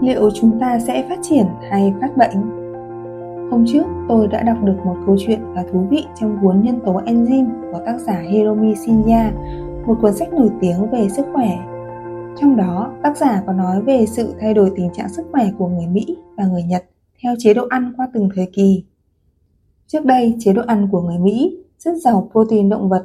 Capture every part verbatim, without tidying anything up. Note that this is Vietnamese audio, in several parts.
liệu chúng ta sẽ phát triển hay phát bệnh? Hôm trước, tôi đã đọc được một câu chuyện khá thú vị trong cuốn Nhân tố Enzyme của tác giả Hiromi Shinya, một cuốn sách nổi tiếng về sức khỏe. Trong đó, tác giả có nói về sự thay đổi tình trạng sức khỏe của người Mỹ và người Nhật theo chế độ ăn qua từng thời kỳ. Trước đây, chế độ ăn của người Mỹ rất giàu protein động vật.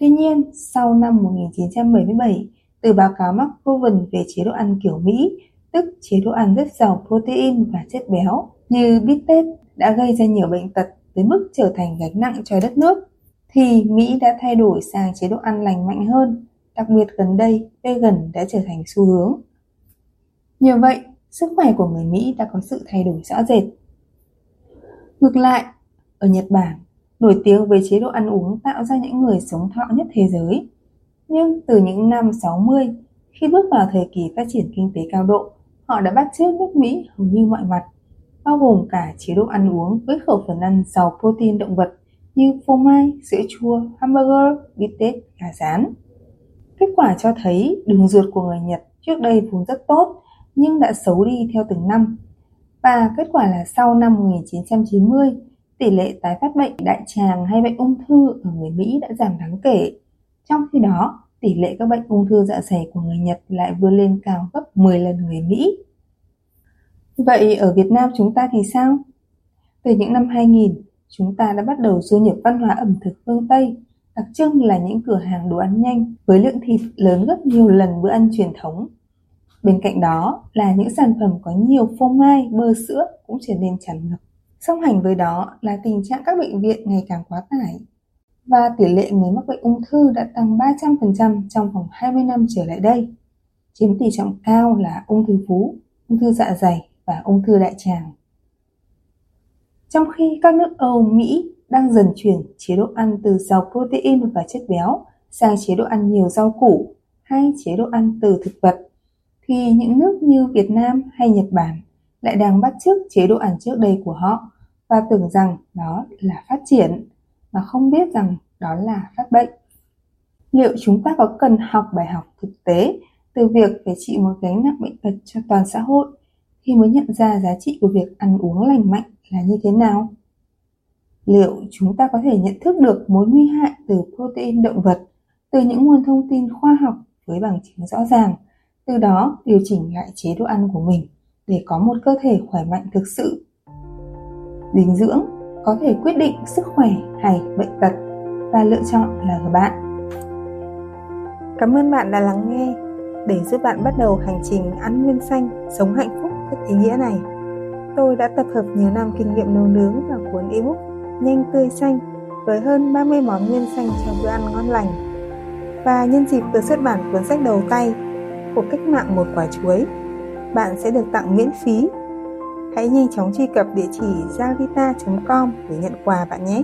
Tuy nhiên, sau năm một nghìn chín trăm bảy mươi bảy, từ báo cáo McGovern về chế độ ăn kiểu Mỹ, tức chế độ ăn rất giàu protein và chất béo, như bít tết đã gây ra nhiều bệnh tật tới mức trở thành gánh nặng cho đất nước, thì Mỹ đã thay đổi sang chế độ ăn lành mạnh hơn, đặc biệt gần đây, vegan đã trở thành xu hướng. Nhờ vậy, sức khỏe của người Mỹ đã có sự thay đổi rõ rệt. Ngược lại, ở Nhật Bản, nổi tiếng với chế độ ăn uống tạo ra những người sống thọ nhất thế giới. Nhưng từ những năm sáu mươi, khi bước vào thời kỳ phát triển kinh tế cao độ, họ đã bắt chước nước Mỹ hầu như mọi mặt, bao gồm cả chế độ ăn uống với khẩu phần ăn giàu protein động vật như phô mai, sữa chua, hamburger, bít tết, gà rán. Kết quả cho thấy đường ruột của người Nhật trước đây vốn rất tốt nhưng đã xấu đi theo từng năm. Và kết quả là sau năm một nghìn chín trăm chín mươi, tỷ lệ tái phát bệnh đại tràng hay bệnh ung thư ở người Mỹ đã giảm đáng kể. Trong khi đó, tỷ lệ các bệnh ung thư dạ dày của người Nhật lại vươn lên cao gấp mười lần người Mỹ. Vậy ở Việt Nam chúng ta thì sao? Từ những năm hai nghìn, chúng ta đã bắt đầu du nhập văn hóa ẩm thực phương Tây, đặc trưng là những cửa hàng đồ ăn nhanh với lượng thịt lớn gấp nhiều lần bữa ăn truyền thống. Bên cạnh đó là những sản phẩm có nhiều phô mai, bơ sữa cũng trở nên tràn ngập. Song hành với đó là tình trạng các bệnh viện ngày càng quá tải. Và tỷ lệ người mắc bệnh ung thư đã tăng ba trăm phần trăm trong vòng hai mươi năm trở lại đây. Chiếm tỷ trọng cao là ung thư vú, ung thư dạ dày và ung thư đại tràng. Trong khi các nước Âu, Mỹ đang dần chuyển chế độ ăn từ giàu protein và chất béo sang chế độ ăn nhiều rau củ hay chế độ ăn từ thực vật, thì những nước như Việt Nam hay Nhật Bản lại đang bắt chước chế độ ăn trước đây của họ và tưởng rằng đó là phát triển, mà không biết rằng đó là phát bệnh. Liệu chúng ta có cần học bài học thực tế từ việc phải chịu một gánh nặng bệnh tật cho toàn xã hội thì mới nhận ra giá trị của việc ăn uống lành mạnh là như thế nào? Liệu chúng ta có thể nhận thức được mối nguy hại từ protein động vật, từ những nguồn thông tin khoa học với bằng chứng rõ ràng, từ đó điều chỉnh lại chế độ ăn của mình để có một cơ thể khỏe mạnh thực sự? Dinh dưỡng có thể quyết định sức khỏe hay bệnh tật, và lựa chọn là của bạn. Cảm ơn bạn đã lắng nghe. Để giúp bạn bắt đầu hành trình ăn nguyên xanh, sống hạnh phúc rất ý nghĩa này, tôi đã tập hợp nhiều năm kinh nghiệm nấu nướng vào cuốn ebook Nhanh tươi xanh với hơn ba mươi món nguyên xanh cho bữa ăn ngon lành. Và nhân dịp vừa xuất bản cuốn sách đầu tay Cuộc cách mạng một quả chuối, bạn sẽ được tặng miễn phí. Hãy nhanh chóng truy cập địa chỉ zavita chấm com để nhận quà bạn nhé.